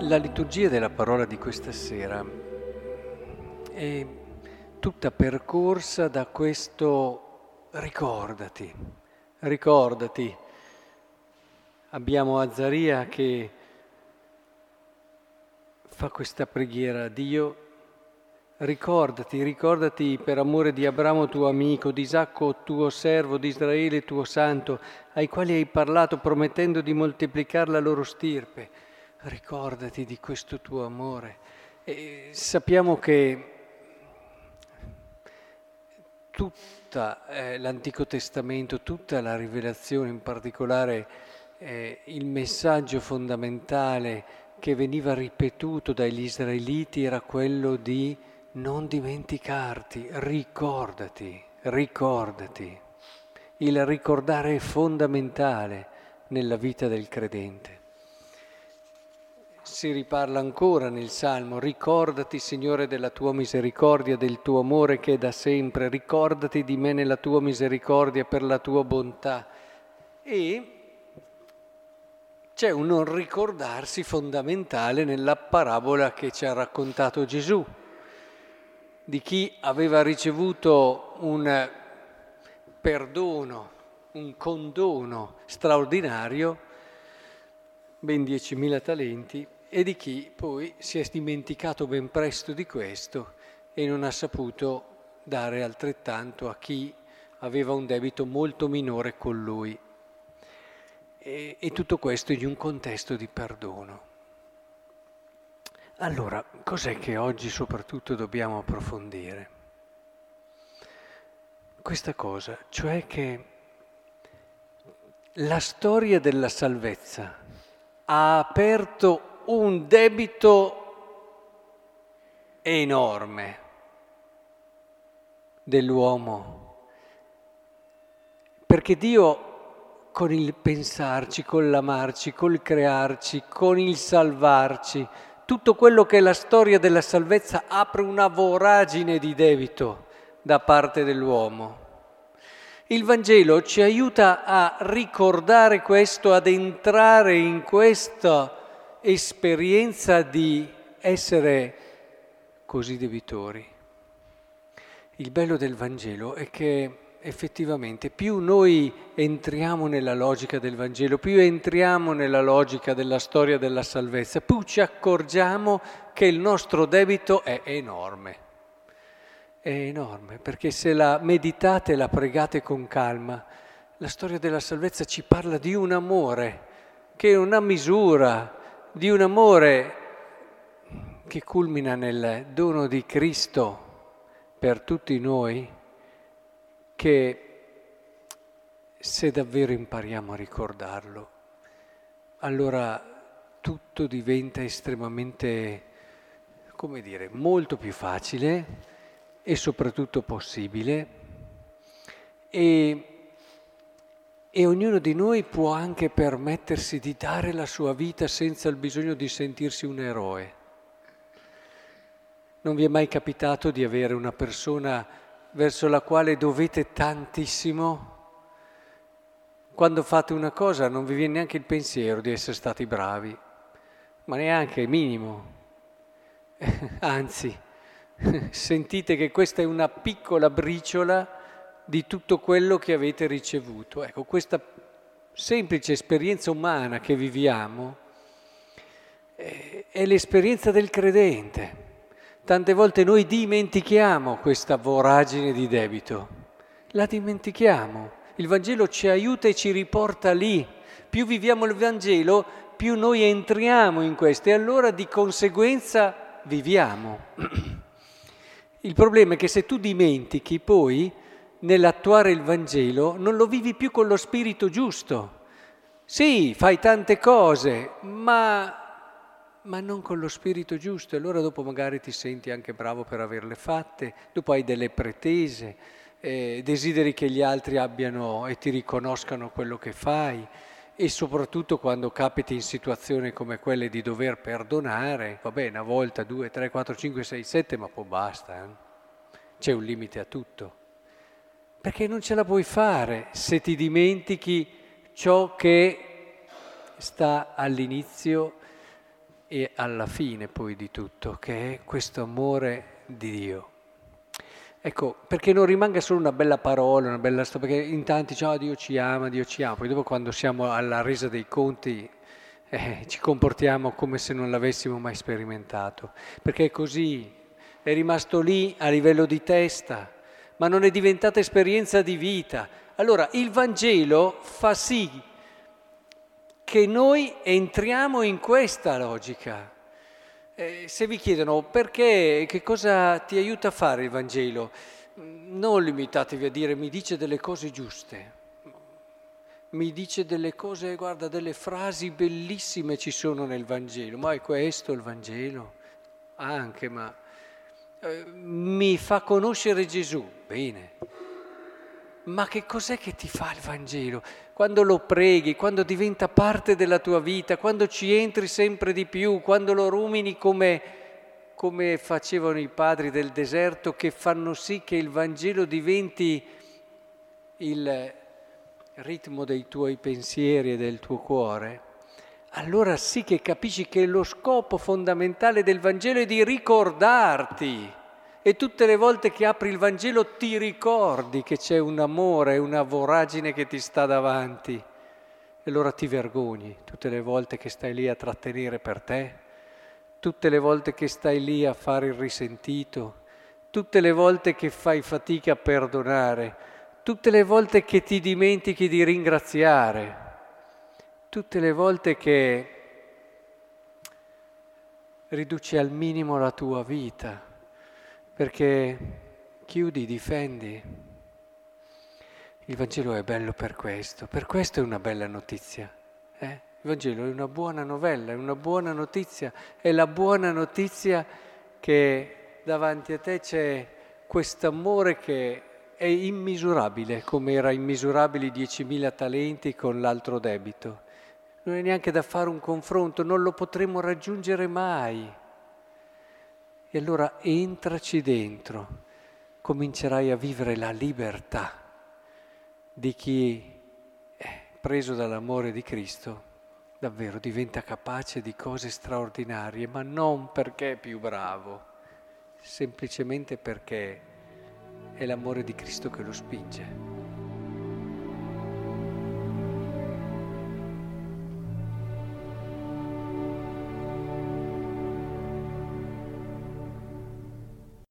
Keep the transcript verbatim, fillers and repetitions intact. La liturgia della parola di questa sera è tutta percorsa da questo ricordati, ricordati. Abbiamo Azzaria che fa questa preghiera a Dio: ricordati, ricordati per amore di Abramo tuo amico, di Isacco tuo servo, di Israele tuo santo, ai quali hai parlato promettendo di moltiplicare la loro stirpe. Ricordati di questo tuo amore. E sappiamo che tutta eh, l'Antico Testamento, tutta la Rivelazione, in particolare eh, il messaggio fondamentale che veniva ripetuto dagli israeliti era quello di non dimenticarti, ricordati, ricordati. Il ricordare è fondamentale nella vita del credente. Si riparla ancora nel Salmo: ricordati, Signore, della tua misericordia, del tuo amore che è da sempre, ricordati di me nella tua misericordia per la tua bontà. E c'è un non ricordarsi fondamentale nella parabola che ci ha raccontato Gesù, di chi aveva ricevuto un perdono, un condono straordinario, ben diecimila talenti, e di chi poi si è dimenticato ben presto di questo e non ha saputo dare altrettanto a chi aveva un debito molto minore con lui. E, e tutto questo in un contesto di perdono. Allora, cos'è che oggi soprattutto dobbiamo approfondire? Questa cosa, cioè che la storia della salvezza ha aperto un debito enorme dell'uomo, perché Dio, con il pensarci, con l'amarci, col crearci, con il salvarci, tutto quello che è la storia della salvezza apre una voragine di debito da parte dell'uomo. Il Vangelo ci aiuta a ricordare questo, ad entrare in questa esperienza di essere così debitori. Il bello del Vangelo è che effettivamente più noi entriamo nella logica del Vangelo, più entriamo nella logica della storia della salvezza, più ci accorgiamo che il nostro debito è enorme. È enorme, perché se la meditate e la pregate con calma, la storia della salvezza ci parla di un amore che non ha misura, di un amore che culmina nel dono di Cristo per tutti noi, che se davvero impariamo a ricordarlo, allora tutto diventa estremamente, come dire, molto più facile e soprattutto possibile, e, e ognuno di noi può anche permettersi di dare la sua vita senza il bisogno di sentirsi un eroe. Non vi è mai capitato di avere una persona verso la quale dovete tantissimo? Quando fate una cosa non vi viene neanche il pensiero di essere stati bravi, ma neanche minimo. Anzi, sentite che questa è una piccola briciola di tutto quello che avete ricevuto. Ecco, questa semplice esperienza umana che viviamo è l'esperienza del credente. Tante volte noi dimentichiamo questa voragine di debito, la dimentichiamo. Il Vangelo ci aiuta e ci riporta lì. Più viviamo il Vangelo, più noi entriamo in questo e allora di conseguenza viviamo. Il problema è che se tu dimentichi, poi nell'attuare il Vangelo non lo vivi più con lo spirito giusto. Sì, fai tante cose, ma... ma non con lo spirito giusto, e allora dopo magari ti senti anche bravo per averle fatte, dopo hai delle pretese, eh, desideri che gli altri abbiano e ti riconoscano quello che fai, e soprattutto quando capiti in situazioni come quelle di dover perdonare, va bene, una volta, due, tre, quattro, cinque, sei, sette, ma poi basta, eh? C'è un limite a tutto, perché non ce la puoi fare se ti dimentichi ciò che sta all'inizio e alla fine poi di tutto, che è questo amore di Dio. Ecco, perché non rimanga solo una bella parola, una bella storia, perché in tanti diciamo oh, Dio ci ama, Dio ci ama, poi dopo quando siamo alla resa dei conti eh, ci comportiamo come se non l'avessimo mai sperimentato, perché è così, è rimasto lì a livello di testa, ma non è diventata esperienza di vita. Allora il Vangelo fa sì che noi entriamo in questa logica. Eh, se vi chiedono perché, che cosa ti aiuta a fare il Vangelo, non limitatevi a dire mi dice delle cose giuste, mi dice delle cose, guarda, delle frasi bellissime ci sono nel Vangelo, ma è questo il Vangelo? Anche, ma eh, mi fa conoscere Gesù, bene. Ma che cos'è che ti fa il Vangelo? Quando lo preghi, quando diventa parte della tua vita, quando ci entri sempre di più, quando lo rumini come, come facevano i padri del deserto, che fanno sì che il Vangelo diventi il ritmo dei tuoi pensieri e del tuo cuore, allora sì che capisci che lo scopo fondamentale del Vangelo è di ricordarti. E tutte le volte che apri il Vangelo ti ricordi che c'è un amore, una voragine che ti sta davanti. E allora ti vergogni tutte le volte che stai lì a trattenere per te, tutte le volte che stai lì a fare il risentito, tutte le volte che fai fatica a perdonare, tutte le volte che ti dimentichi di ringraziare, tutte le volte che riduci al minimo la tua vita. Perché chiudi, difendi. Il Vangelo è bello per questo, per questo è una bella notizia. Eh? Il Vangelo è una buona novella, è una buona notizia, è la buona notizia che davanti a te c'è quest'amore che è immisurabile, come era immisurabili diecimila talenti con l'altro debito. Non è neanche da fare un confronto, non lo potremo raggiungere mai. E allora entraci dentro, comincerai a vivere la libertà di chi, eh, preso dall'amore di Cristo, davvero diventa capace di cose straordinarie, ma non perché è più bravo, semplicemente perché è l'amore di Cristo che lo spinge.